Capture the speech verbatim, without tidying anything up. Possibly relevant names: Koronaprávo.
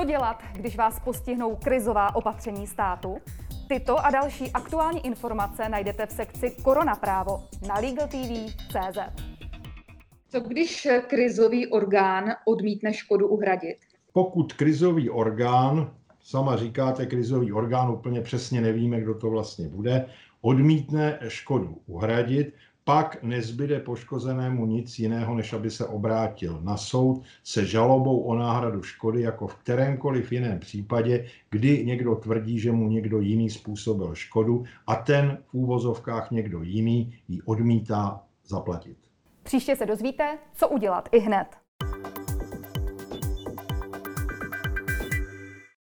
Co dělat, když vás postihnou krizová opatření státu? Tyto a další aktuální informace najdete v sekci Koronaprávo na legal tv tečka cé zet. Co když krizový orgán odmítne škodu uhradit? Pokud krizový orgán, sama říkáte krizový orgán, úplně přesně nevíme, kdo to vlastně bude, odmítne škodu uhradit, pak nezbyde poškozenému nic jiného, než aby se obrátil na soud se žalobou o náhradu škody, jako v kterémkoliv jiném případě, kdy někdo tvrdí, že mu někdo jiný způsobil škodu a ten v úvozovkách někdo jiný ji odmítá zaplatit. Příště se dozvíte, co udělat ihned.